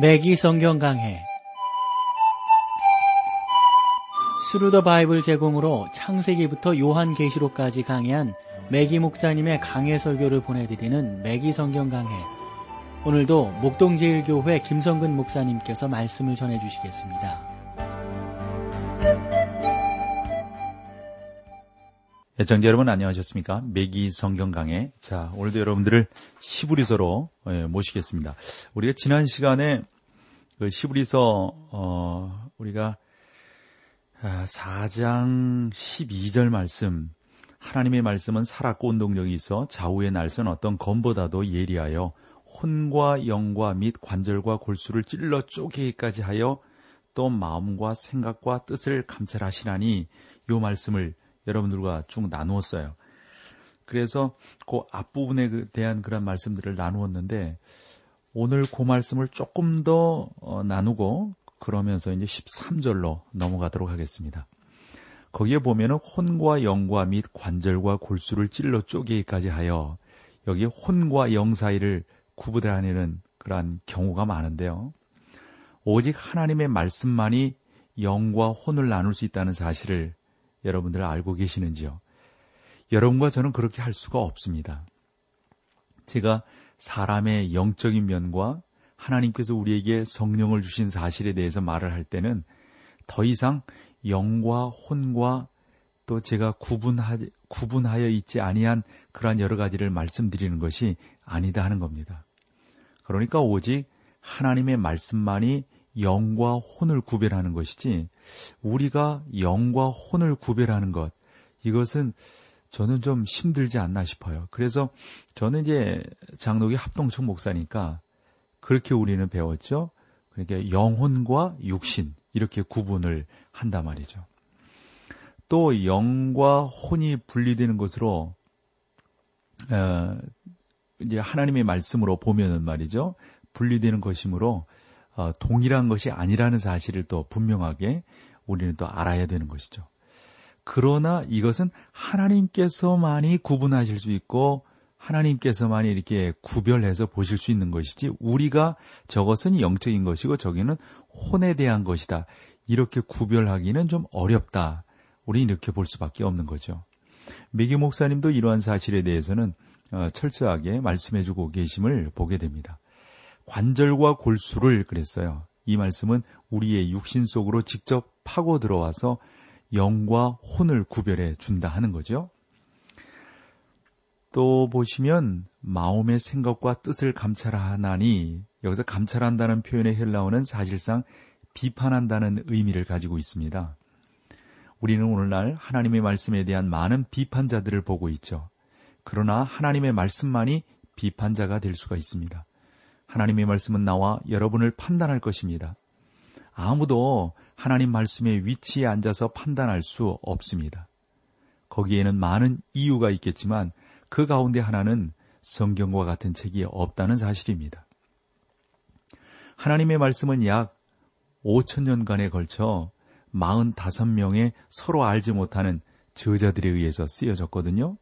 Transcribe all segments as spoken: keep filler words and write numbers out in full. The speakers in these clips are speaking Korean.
매기 성경강회 스루더 바이블 제공으로 창세기부터 요한계시록까지 강해한 매기 목사님의 강해 설교를 보내드리는 매기 성경강회, 오늘도 목동제일교회 김성근 목사님께서 말씀을 전해주시겠습니다. 애청자 여러분 안녕하셨습니까? 매기 성경강회, 자 오늘도 여러분들을 히브리서로 모시겠습니다. 우리가 지난 시간에 그 히브리서 어, 우리가 사 장 십이 절 말씀, 하나님의 말씀은 살았고 운동력이 있어 좌우의 날선 어떤 검보다도 예리하여 혼과 영과 및 관절과 골수를 찔러 쪼개기까지 하여 또 마음과 생각과 뜻을 감찰하시나니, 요 말씀을 여러분들과 쭉 나누었어요. 그래서 그 앞부분에 대한 그런 말씀들을 나누었는데, 오늘 그 말씀을 조금 더 나누고 그러면서 이제 십삼 절로 넘어가도록 하겠습니다. 거기에 보면은 혼과 영과 및 관절과 골수를 찔러 쪼개기까지 하여, 여기에 혼과 영 사이를 구분해내는 그러한 경우가 많은데요. 오직 하나님의 말씀만이 영과 혼을 나눌 수 있다는 사실을 여러분들 알고 계시는지요? 여러분과 저는 그렇게 할 수가 없습니다. 제가 사람의 영적인 면과 하나님께서 우리에게 성령을 주신 사실에 대해서 말을 할 때는 더 이상 영과 혼과 또 제가 구분하, 구분하여 있지 아니한 그러한 여러 가지를 말씀드리는 것이 아니다 하는 겁니다. 그러니까 오직 하나님의 말씀만이 영과 혼을 구별하는 것이지, 우리가 영과 혼을 구별하는 것, 이것은 저는 좀 힘들지 않나 싶어요. 그래서 저는 이제 장로교 합동측 목사니까 그렇게 우리는 배웠죠. 그러니까 영혼과 육신 이렇게 구분을 한단 말이죠. 또 영과 혼이 분리되는 것으로 어, 이제 하나님의 말씀으로 보면은 말이죠, 분리되는 것이므로 어, 동일한 것이 아니라는 사실을 또 분명하게 우리는 또 알아야 되는 것이죠. 그러나 이것은 하나님께서만이 구분하실 수 있고 하나님께서만이 이렇게 구별해서 보실 수 있는 것이지, 우리가 저것은 영적인 것이고 저기는 혼에 대한 것이다, 이렇게 구별하기는 좀 어렵다, 우리 이렇게 볼 수밖에 없는 거죠. 매기 목사님도 이러한 사실에 대해서는 철저하게 말씀해주고 계심을 보게 됩니다. 관절과 골수를 그랬어요. 이 말씀은 우리의 육신 속으로 직접 파고 들어와서 영과 혼을 구별해 준다 하는 거죠. 또 보시면 마음의 생각과 뜻을 감찰하나니, 여기서 감찰한다는 표현의 헬라어는 사실상 비판한다는 의미를 가지고 있습니다. 우리는 오늘날 하나님의 말씀에 대한 많은 비판자들을 보고 있죠. 그러나 하나님의 말씀만이 비판자가 될 수가 있습니다. 하나님의 말씀은 나와 여러분을 판단할 것입니다. 아무도 하나님 말씀의 위치에 앉아서 판단할 수 없습니다. 거기에는 많은 이유가 있겠지만 그 가운데 하나는 성경과 같은 책이 없다는 사실입니다. 하나님의 말씀은 약 오천 년간에 걸쳐 사십오 명의 서로 알지 못하는 저자들에 의해서 쓰여졌거든요.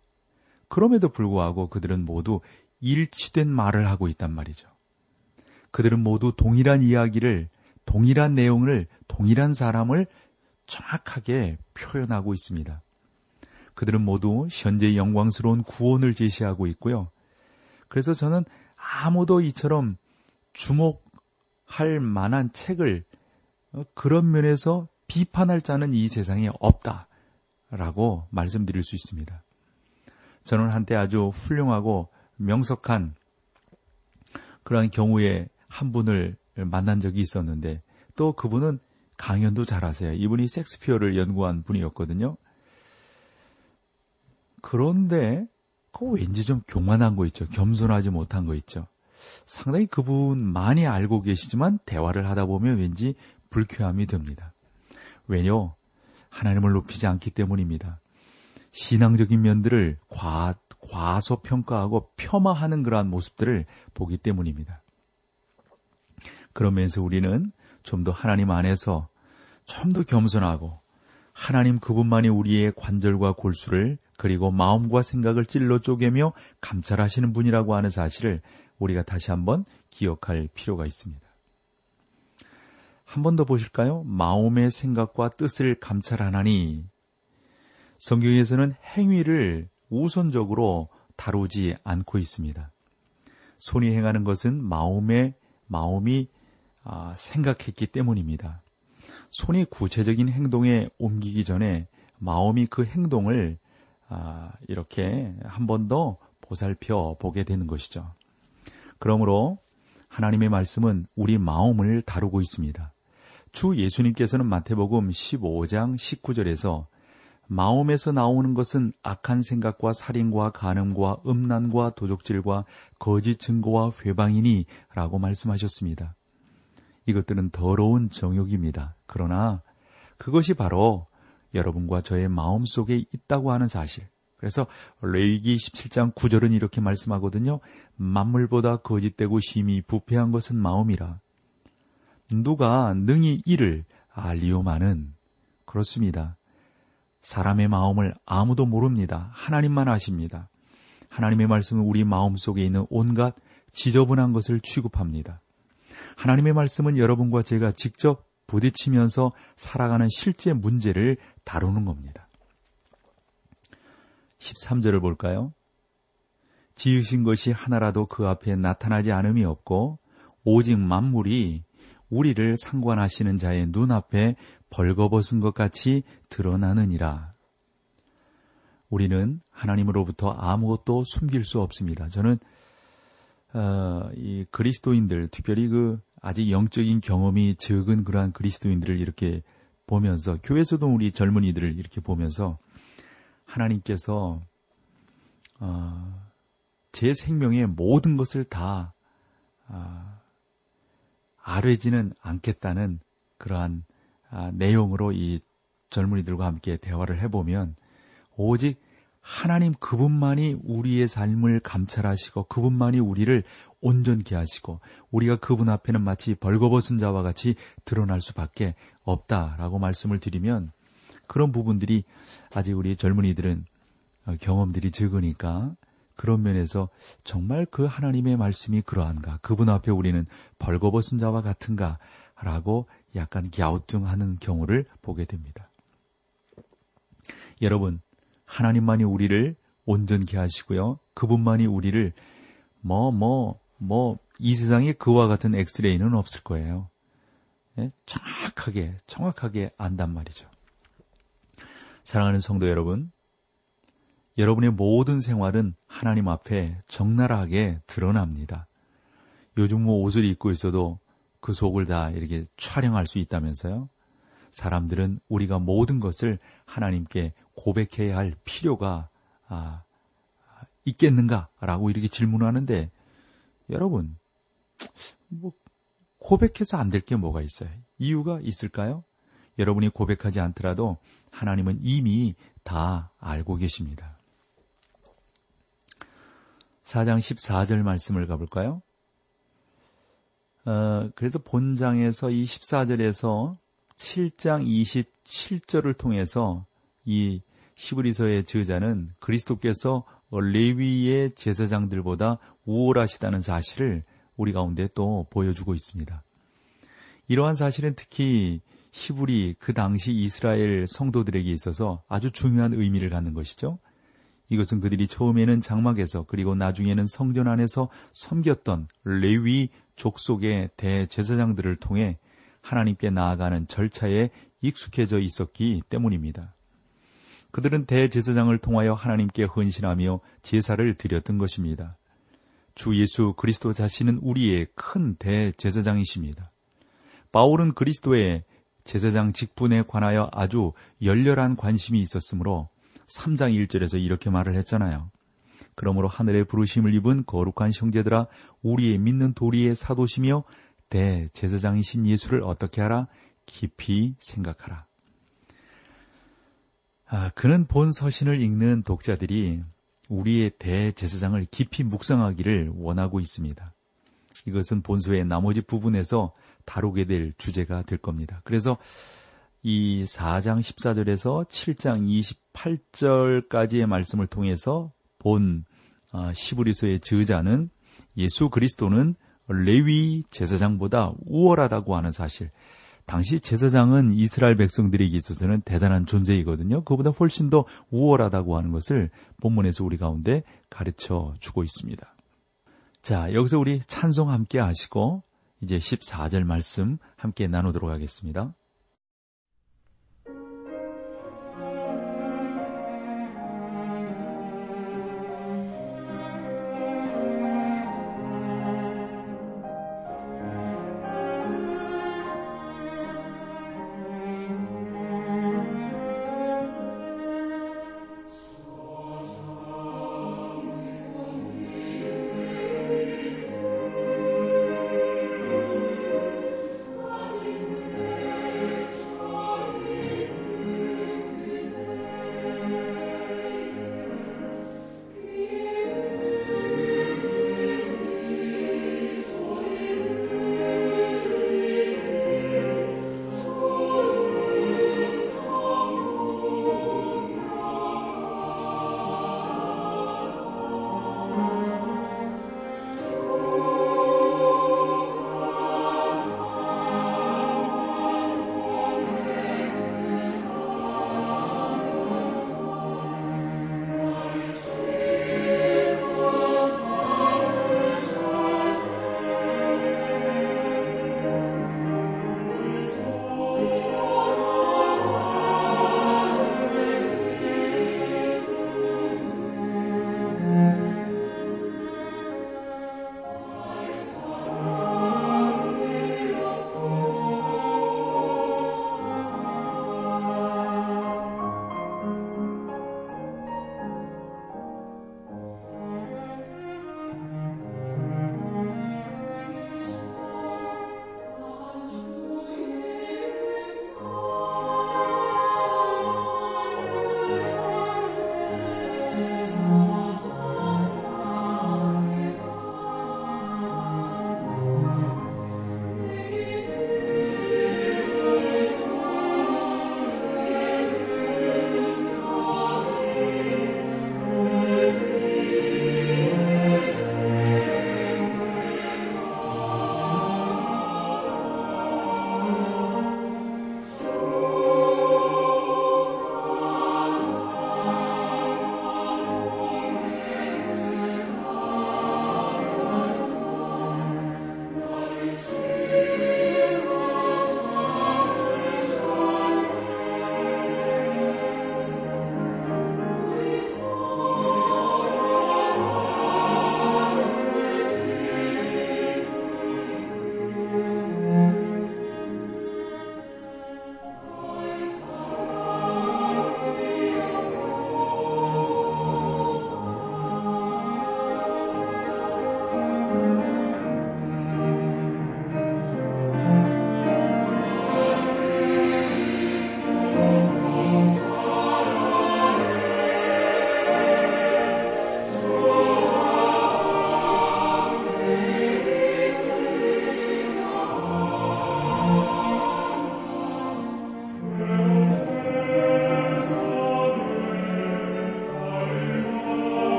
그럼에도 불구하고 그들은 모두 일치된 말을 하고 있단 말이죠. 그들은 모두 동일한 이야기를, 동일한 내용을, 동일한 사람을 정확하게 표현하고 있습니다. 그들은 모두 현재의 영광스러운 구원을 제시하고 있고요. 그래서 저는 아무도 이처럼 주목할 만한 책을 그런 면에서 비판할 자는 이 세상에 없다라고 말씀드릴 수 있습니다. 저는 한때 아주 훌륭하고 명석한 그러한 경우에 한 분을 만난 적이 있었는데, 또 그분은 강연도 잘하세요. 이분이 섹스피어를 연구한 분이었거든요. 그런데 그거 왠지 좀 교만한 거 있죠. 겸손하지 못한 거 있죠. 상당히 그분 많이 알고 계시지만 대화를 하다 보면 왠지 불쾌함이 듭니다. 왜요? 하나님을 높이지 않기 때문입니다. 신앙적인 면들을 과, 과소평가하고 폄하하는 그러한 모습들을 보기 때문입니다. 그러면서 우리는 좀 더 하나님 안에서 좀 더 겸손하고, 하나님 그분만이 우리의 관절과 골수를 그리고 마음과 생각을 찔러 쪼개며 감찰하시는 분이라고 하는 사실을 우리가 다시 한번 기억할 필요가 있습니다. 한 번 더 보실까요? 마음의 생각과 뜻을 감찰하나니. 성경에서는 행위를 우선적으로 다루지 않고 있습니다. 손이 행하는 것은 마음의 마음이 아, 생각했기 때문입니다. 손이 구체적인 행동에 옮기기 전에 마음이 그 행동을 아, 이렇게 한 번 더 보살펴 보게 되는 것이죠. 그러므로 하나님의 말씀은 우리 마음을 다루고 있습니다. 주 예수님께서는 마태복음 십오 장 십구 절에서 마음에서 나오는 것은 악한 생각과 살인과 간음과 음란과 도적질과 거짓 증거와 회방이니 라고 말씀하셨습니다. 이것들은 더러운 정욕입니다. 그러나 그것이 바로 여러분과 저의 마음속에 있다고 하는 사실. 그래서 레위기 십칠 장 구 절은 이렇게 말씀하거든요. 만물보다 거짓되고 심히 부패한 것은 마음이라. 누가 능히 이를 알리오마는. 그렇습니다. 사람의 마음을 아무도 모릅니다. 하나님만 아십니다. 하나님의 말씀은 우리 마음속에 있는 온갖 지저분한 것을 취급합니다. 하나님의 말씀은 여러분과 제가 직접 부딪히면서 살아가는 실제 문제를 다루는 겁니다. 십삼 절을 볼까요? 지으신 것이 하나라도 그 앞에 나타나지 않음이 없고 오직 만물이 우리를 상관하시는 자의 눈앞에 벌거벗은 것 같이 드러나느니라. 우리는 하나님으로부터 아무것도 숨길 수 없습니다. 저는 어, 이 그리스도인들, 특별히 그 아직 영적인 경험이 적은 그러한 그리스도인들을 이렇게 보면서, 교회에서도 우리 젊은이들을 이렇게 보면서 하나님께서 어, 제 생명의 모든 것을 다 어, 아뢰지는 않겠다는 그러한 아, 내용으로 이 젊은이들과 함께 대화를 해보면 오직 하나님 그분만이 우리의 삶을 감찰하시고 그분만이 우리를 온전케 하시고 우리가 그분 앞에는 마치 벌거벗은 자와 같이 드러날 수밖에 없다라고 말씀을 드리면, 그런 부분들이 아직 우리 젊은이들은 경험들이 적으니까 그런 면에서 정말 그 하나님의 말씀이 그러한가, 그분 앞에 우리는 벌거벗은 자와 같은가라고 약간 갸우뚱하는 경우를 보게 됩니다. 여러분, 하나님만이 우리를 온전케 하시고요. 그분만이 우리를 뭐 뭐 뭐 이 세상에 그와 같은 엑스레이는 없을 거예요. 네? 정확하게 정확하게 안단 말이죠. 사랑하는 성도 여러분, 여러분의 모든 생활은 하나님 앞에 적나라하게 드러납니다. 요즘 뭐 옷을 입고 있어도 그 속을 다 이렇게 촬영할 수 있다면서요. 사람들은 우리가 모든 것을 하나님께 고백해야 할 필요가 아, 있겠는가라고 이렇게 질문하는데, 여러분, 뭐 고백해서 안 될 게 뭐가 있어요? 이유가 있을까요? 여러분이 고백하지 않더라도 하나님은 이미 다 알고 계십니다. 사 장 십사 절 말씀을 가볼까요? 어, 그래서 본장에서 이 십사 절에서 칠 장 이십칠 절을 통해서 이 히브리서의 저자는 그리스도께서 레위의 제사장들보다 우월하시다는 사실을 우리 가운데 또 보여주고 있습니다. 이러한 사실은 특히 히브리, 그 당시 이스라엘 성도들에게 있어서 아주 중요한 의미를 갖는 것이죠. 이것은 그들이 처음에는 장막에서 그리고 나중에는 성전 안에서 섬겼던 레위 족속의 대제사장들을 통해 하나님께 나아가는 절차에 익숙해져 있었기 때문입니다. 그들은 대제사장을 통하여 하나님께 헌신하며 제사를 드렸던 것입니다. 주 예수 그리스도 자신은 우리의 큰 대제사장이십니다. 바울은 그리스도의 제사장 직분에 관하여 아주 열렬한 관심이 있었으므로 삼 장 일 절에서 이렇게 말을 했잖아요. 그러므로 하늘의 부르심을 입은 거룩한 형제들아, 우리의 믿는 도리의 사도시며 대제사장이신 예수를 어떻게 하라? 깊이 생각하라. 아, 그는 본 서신을 읽는 독자들이 우리의 대제사장을 깊이 묵상하기를 원하고 있습니다. 이것은 본서의 나머지 부분에서 다루게 될 주제가 될 겁니다. 그래서 이 사 장 십사 절에서 칠 장 이십팔 절까지의 말씀을 통해서 본 히브리서의 저자는 예수 그리스도는 레위 제사장보다 우월하다고 하는 사실, 당시 제사장은 이스라엘 백성들에게 있어서는 대단한 존재이거든요. 그보다 훨씬 더 우월하다고 하는 것을 본문에서 우리 가운데 가르쳐 주고 있습니다. 자, 여기서 우리 찬송 함께 하시고 이제 십사 절 말씀 함께 나누도록 하겠습니다.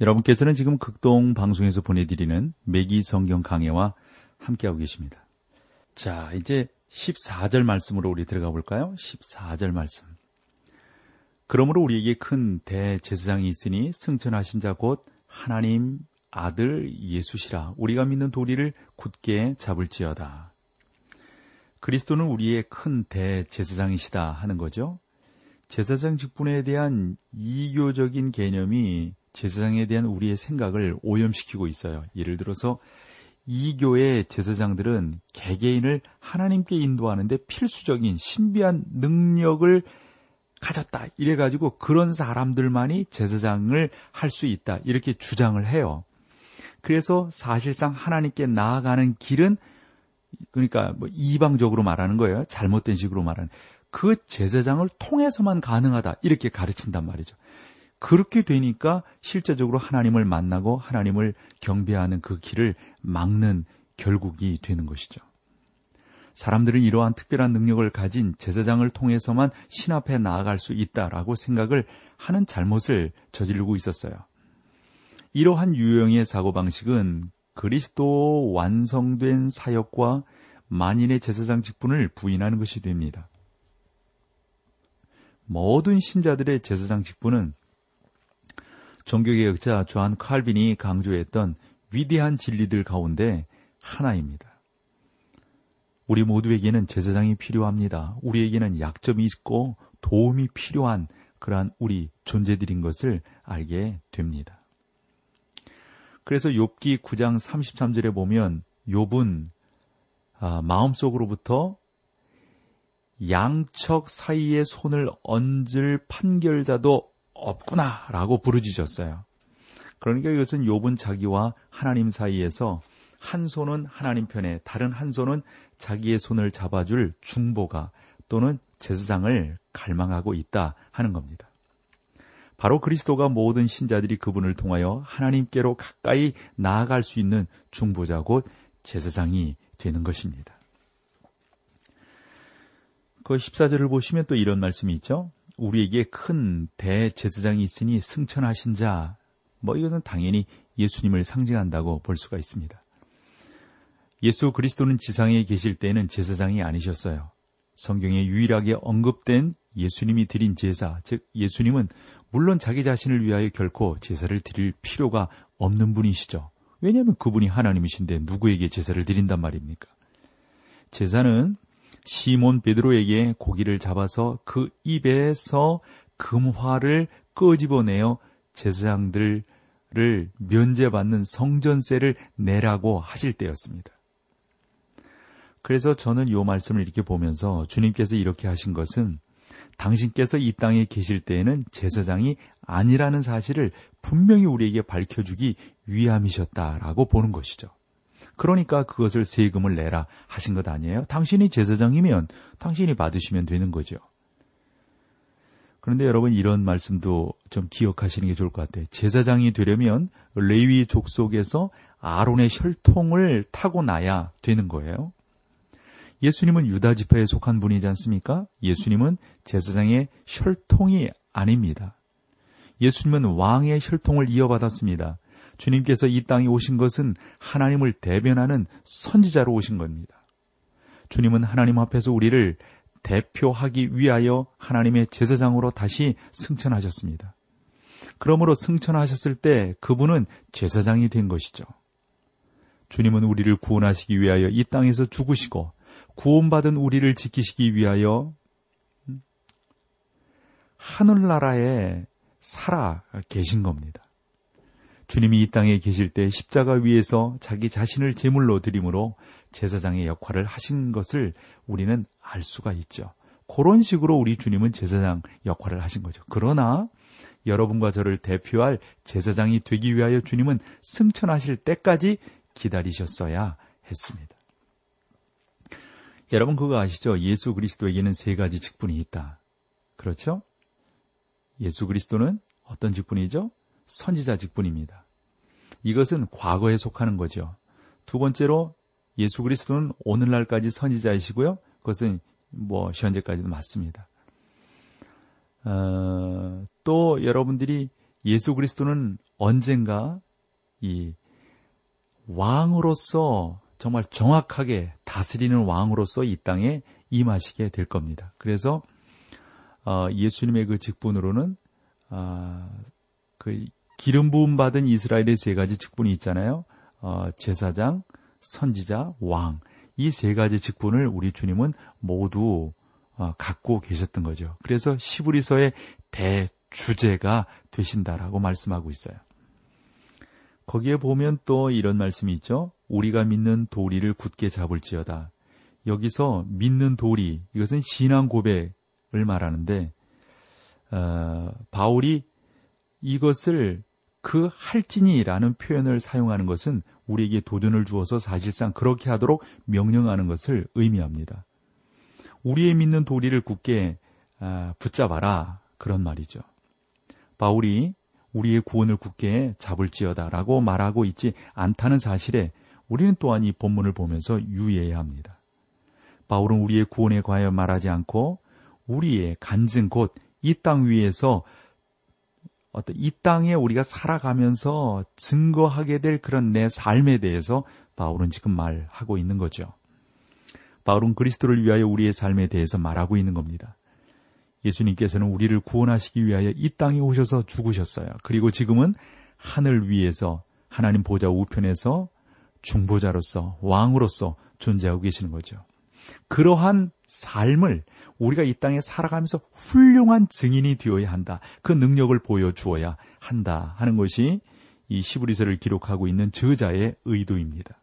여러분께서는 지금 극동방송에서 보내드리는 매기 성경강회와 함께하고 계십니다. 자, 이제 십사 절 말씀으로 우리 들어가 볼까요? 십사 절 말씀. 그러므로 우리에게 큰 대제사장이 있으니 승천하신 자 곧 하나님 아들 예수시라. 우리가 믿는 도리를 굳게 잡을지어다. 그리스도는 우리의 큰 대제사장이시다 하는 거죠. 제사장 직분에 대한 이교적인 개념이 제사장에 대한 우리의 생각을 오염시키고 있어요. 예를 들어서 이교의 제사장들은 개개인을 하나님께 인도하는 데 필수적인 신비한 능력을 가졌다. 이래가지고 그런 사람들만이 제사장을 할 수 있다. 이렇게 주장을 해요. 그래서 사실상 하나님께 나아가는 길은, 그러니까 뭐 이방적으로 말하는 거예요. 잘못된 식으로 말하는. 그 제사장을 통해서만 가능하다. 이렇게 가르친단 말이죠. 그렇게 되니까 실제적으로 하나님을 만나고 하나님을 경배하는 그 길을 막는 결국이 되는 것이죠. 사람들은 이러한 특별한 능력을 가진 제사장을 통해서만 신 앞에 나아갈 수 있다라고 생각을 하는 잘못을 저지르고 있었어요. 이러한 유형의 사고방식은 그리스도 완성된 사역과 만인의 제사장 직분을 부인하는 것이 됩니다. 모든 신자들의 제사장 직분은 종교개혁자 존 칼빈이 강조했던 위대한 진리들 가운데 하나입니다. 우리 모두에게는 제사장이 필요합니다. 우리에게는 약점이 있고 도움이 필요한 그러한 우리 존재들인 것을 알게 됩니다. 그래서 욥기 구 장 삼십삼 절에 보면 욥은 아, 마음속으로부터 양척 사이에 손을 얹을 판결자도 없구나 라고 부르짖었어요. 그러니까 이것은 욥은 자기와 하나님 사이에서 한 손은 하나님 편에 다른 한 손은 자기의 손을 잡아줄 중보가 또는 제사장을 갈망하고 있다 하는 겁니다. 바로 그리스도가 모든 신자들이 그분을 통하여 하나님께로 가까이 나아갈 수 있는 중보자 곧 제사장이 되는 것입니다. 그 십사 절을 보시면 또 이런 말씀이 있죠. 우리에게 큰 대제사장이 있으니 승천하신 자. 뭐 이것은 당연히 예수님을 상징한다고 볼 수가 있습니다. 예수 그리스도는 지상에 계실 때에는 제사장이 아니셨어요. 성경에 유일하게 언급된 예수님이 드린 제사, 즉 예수님은 물론 자기 자신을 위하여 결코 제사를 드릴 필요가 없는 분이시죠. 왜냐하면 그분이 하나님이신데 누구에게 제사를 드린단 말입니까? 제사는 시몬 베드로에게 고기를 잡아서 그 입에서 금화를 끄집어내어 제사장들을 면제받는 성전세를 내라고 하실 때였습니다. 그래서 저는 이 말씀을 이렇게 보면서 주님께서 이렇게 하신 것은 당신께서 이 땅에 계실 때에는 제사장이 아니라는 사실을 분명히 우리에게 밝혀주기 위함이셨다라고 보는 것이죠. 그러니까 그것을 세금을 내라 하신 것 아니에요? 당신이 제사장이면 당신이 받으시면 되는 거죠. 그런데 여러분 이런 말씀도 좀 기억하시는 게 좋을 것 같아요. 제사장이 되려면 레위 족속에서 아론의 혈통을 타고 나야 되는 거예요. 예수님은 유다 지파에 속한 분이지 않습니까? 예수님은 제사장의 혈통이 아닙니다. 예수님은 왕의 혈통을 이어받았습니다. 주님께서 이 땅에 오신 것은 하나님을 대변하는 선지자로 오신 겁니다. 주님은 하나님 앞에서 우리를 대표하기 위하여 하나님의 제사장으로 다시 승천하셨습니다. 그러므로 승천하셨을 때 그분은 제사장이 된 것이죠. 주님은 우리를 구원하시기 위하여 이 땅에서 죽으시고 구원받은 우리를 지키시기 위하여 하늘나라에 살아 계신 겁니다. 주님이 이 땅에 계실 때 십자가 위에서 자기 자신을 제물로 드림으로 제사장의 역할을 하신 것을 우리는 알 수가 있죠. 그런 식으로 우리 주님은 제사장 역할을 하신 거죠. 그러나 여러분과 저를 대표할 제사장이 되기 위하여 주님은 승천하실 때까지 기다리셨어야 했습니다. 여러분 그거 아시죠? 예수 그리스도에게는 세 가지 직분이 있다. 그렇죠? 예수 그리스도는 어떤 직분이죠? 선지자 직분입니다. 이것은 과거에 속하는 거죠. 두 번째로 예수 그리스도는 오늘날까지 선지자이시고요. 그것은 뭐 현재까지도 맞습니다. 어, 또 여러분들이 예수 그리스도는 언젠가 이 왕으로서 정말 정확하게 다스리는 왕으로서 이 땅에 임하시게 될 겁니다. 그래서 어, 예수님의 그 직분으로는 아, 그 기름 부음 받은 이스라엘의 세 가지 직분이 있잖아요. 어, 제사장, 선지자, 왕. 이 세 가지 직분을 우리 주님은 모두 어, 갖고 계셨던 거죠. 그래서 히브리서의 대주제가 되신다라고 말씀하고 있어요. 거기에 보면 또 이런 말씀이 있죠. 우리가 믿는 도리를 굳게 잡을지어다. 여기서 믿는 도리, 이것은 신앙 고백을 말하는데 어, 바울이 이것을 그 할지니라는 표현을 사용하는 것은 우리에게 도전을 주어서 사실상 그렇게 하도록 명령하는 것을 의미합니다. 우리의 믿는 도리를 굳게 어, 붙잡아라, 그런 말이죠. 바울이 우리의 구원을 굳게 잡을지어다라고 말하고 있지 않다는 사실에 우리는 또한 이 본문을 보면서 유의해야 합니다. 바울은 우리의 구원에 관하여 말하지 않고 우리의 간증 곧 이 땅 위에서 어떤 이 땅에 우리가 살아가면서 증거하게 될 그런 내 삶에 대해서 바울은 지금 말하고 있는 거죠. 바울은 그리스도를 위하여 우리의 삶에 대해서 말하고 있는 겁니다. 예수님께서는 우리를 구원하시기 위하여 이 땅에 오셔서 죽으셨어요. 그리고 지금은 하늘 위에서 하나님 보좌 우편에서 중보자로서 왕으로서 존재하고 계시는 거죠. 그러한 삶을 우리가 이 땅에 살아가면서 훌륭한 증인이 되어야 한다. 그 능력을 보여주어야 한다 하는 것이 이 히브리서를 기록하고 있는 저자의 의도입니다.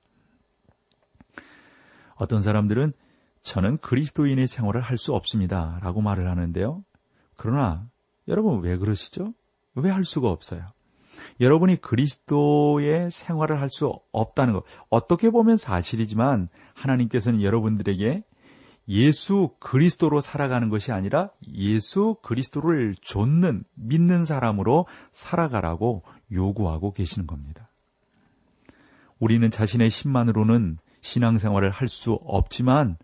어떤 사람들은 저는 그리스도인의 생활을 할 수 없습니다 라고 말을 하는데요. 그러나 여러분 왜 그러시죠? 왜 할 수가 없어요? 여러분이 그리스도의 생활을 할 수 없다는 것, 어떻게 보면 사실이지만 하나님께서는 여러분들에게 예수 그리스도로 살아가는 것이 아니라 예수 그리스도를 좇는, 믿는 사람으로 살아가라고 요구하고 계시는 겁니다. 우리는 자신의 힘만으로는 신앙생활을 할 수 없지만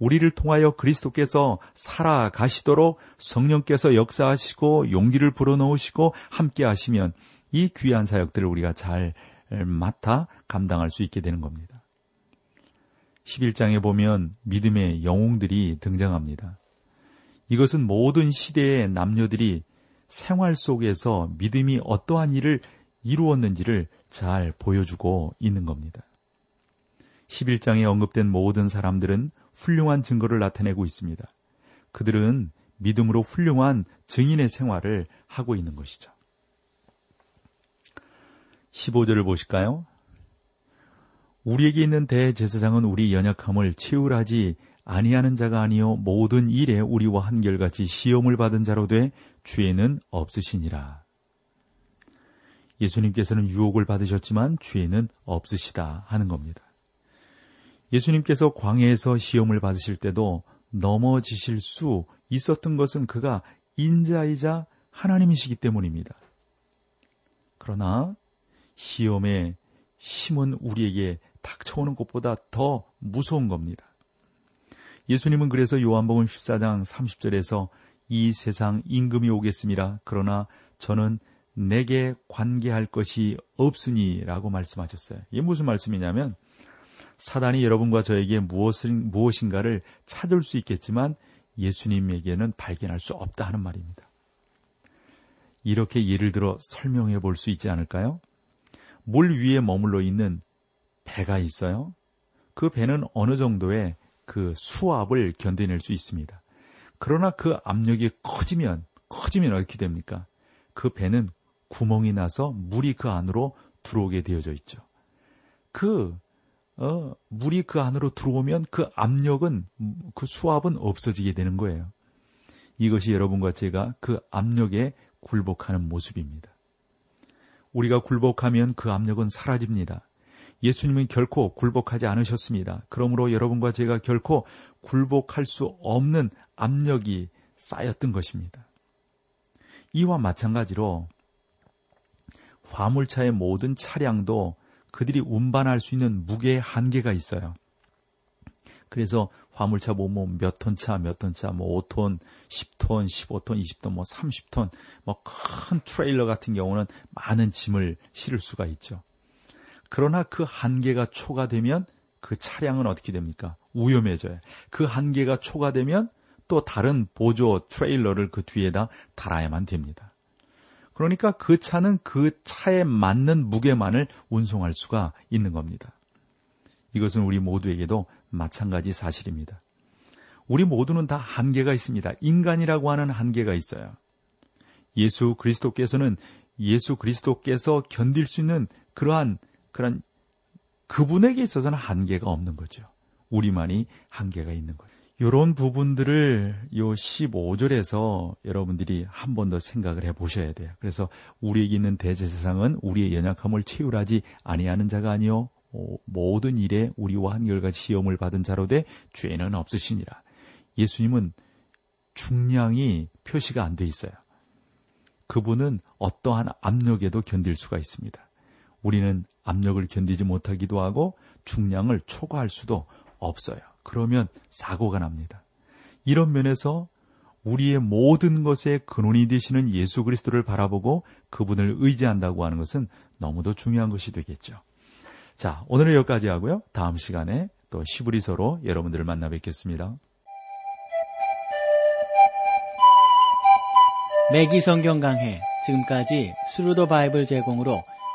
우리를 통하여 그리스도께서 살아가시도록 성령께서 역사하시고 용기를 불어넣으시고 함께 하시면 이 귀한 사역들을 우리가 잘 맡아 감당할 수 있게 되는 겁니다. 십일 장에 보면 믿음의 영웅들이 등장합니다. 이것은 모든 시대의 남녀들이 생활 속에서 믿음이 어떠한 일을 이루었는지를 잘 보여주고 있는 겁니다. 십일 장에 언급된 모든 사람들은 훌륭한 증거를 나타내고 있습니다. 그들은 믿음으로 훌륭한 증인의 생활을 하고 있는 것이죠. 십오 절을 보실까요? 우리에게 있는 대제사장은 우리 연약함을 치울하지 아니하는 자가 아니요 모든 일에 우리와 한결같이 시험을 받은 자로 돼 죄는 없으시니라. 예수님께서는 유혹을 받으셨지만 죄는 없으시다 하는 겁니다. 예수님께서 광야에서 시험을 받으실 때도 넘어지실 수 있었던 것은 그가 인자이자 하나님이시기 때문입니다. 그러나 시험의 힘은 우리에게 닥쳐오는 것보다 더 무서운 겁니다. 예수님은 그래서 요한복음 십사 장 삼십 절에서 이 세상 임금이 오겠음이라, 그러나 저는 내게 관계할 것이 없으니 라고 말씀하셨어요. 이게 무슨 말씀이냐면 사단이 여러분과 저에게 무엇인가를 찾을 수 있겠지만 예수님에게는 발견할 수 없다 하는 말입니다. 이렇게 예를 들어 설명해 볼 수 있지 않을까요? 물 위에 머물러 있는 배가 있어요. 그 배는 어느 정도의 그 수압을 견뎌낼 수 있습니다. 그러나 그 압력이 커지면 커지면 어떻게 됩니까? 그 배는 구멍이 나서 물이 그 안으로 들어오게 되어져 있죠. 그 어, 물이 그 안으로 들어오면 그 압력은, 그 수압은 없어지게 되는 거예요. 이것이 여러분과 제가 그 압력에 굴복하는 모습입니다. 우리가 굴복하면 그 압력은 사라집니다. 예수님은 결코 굴복하지 않으셨습니다. 그러므로 여러분과 제가 결코 굴복할 수 없는 압력이 쌓였던 것입니다. 이와 마찬가지로 화물차의 모든 차량도 그들이 운반할 수 있는 무게의 한계가 있어요. 그래서 화물차 보면 몇 톤 차, 몇 톤 차, 뭐 오 톤, 십 톤, 십오 톤, 이십 톤, 뭐 삼십 톤, 뭐 큰 트레일러 같은 경우는 많은 짐을 실을 수가 있죠. 그러나 그 한계가 초과되면 그 차량은 어떻게 됩니까? 위험해져요. 그 한계가 초과되면 또 다른 보조 트레일러를 그 뒤에다 달아야만 됩니다. 그러니까 그 차는 그 차에 맞는 무게만을 운송할 수가 있는 겁니다. 이것은 우리 모두에게도 마찬가지 사실입니다. 우리 모두는 다 한계가 있습니다. 인간이라고 하는 한계가 있어요. 예수 그리스도께서는 예수 그리스도께서 견딜 수 있는 그러한 그런 그분에게 있어서는 한계가 없는 거죠. 우리만이 한계가 있는 거예요. 이런 부분들을 이 십오 절에서 여러분들이 한 번 더 생각을 해보셔야 돼요. 그래서 우리에게 있는 대제사장은 우리의 연약함을 치유하지 아니하는 자가 아니요 모든 일에 우리와 한결같이 시험을 받은 자로 되 죄는 없으시니라. 예수님은 중량이 표시가 안 돼 있어요. 그분은 어떠한 압력에도 견딜 수가 있습니다. 우리는 압력을 견디지 못하기도 하고 중량을 초과할 수도 없어요. 그러면 사고가 납니다. 이런 면에서 우리의 모든 것의 근원이 되시는 예수 그리스도를 바라보고 그분을 의지한다고 하는 것은 너무도 중요한 것이 되겠죠. 자, 오늘은 여기까지 하고요. 다음 시간에 또 히브리서로 여러분들을 만나 뵙겠습니다. 매기 성경강회, 지금까지 스루더 바이블 제공으로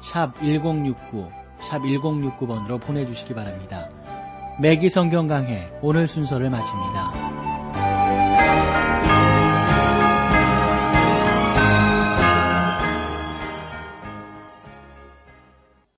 샵 천육십구, 샵 천육십구 번으로 보내주시기 바랍니다. 매기 성경강회 오늘 순서를 마칩니다.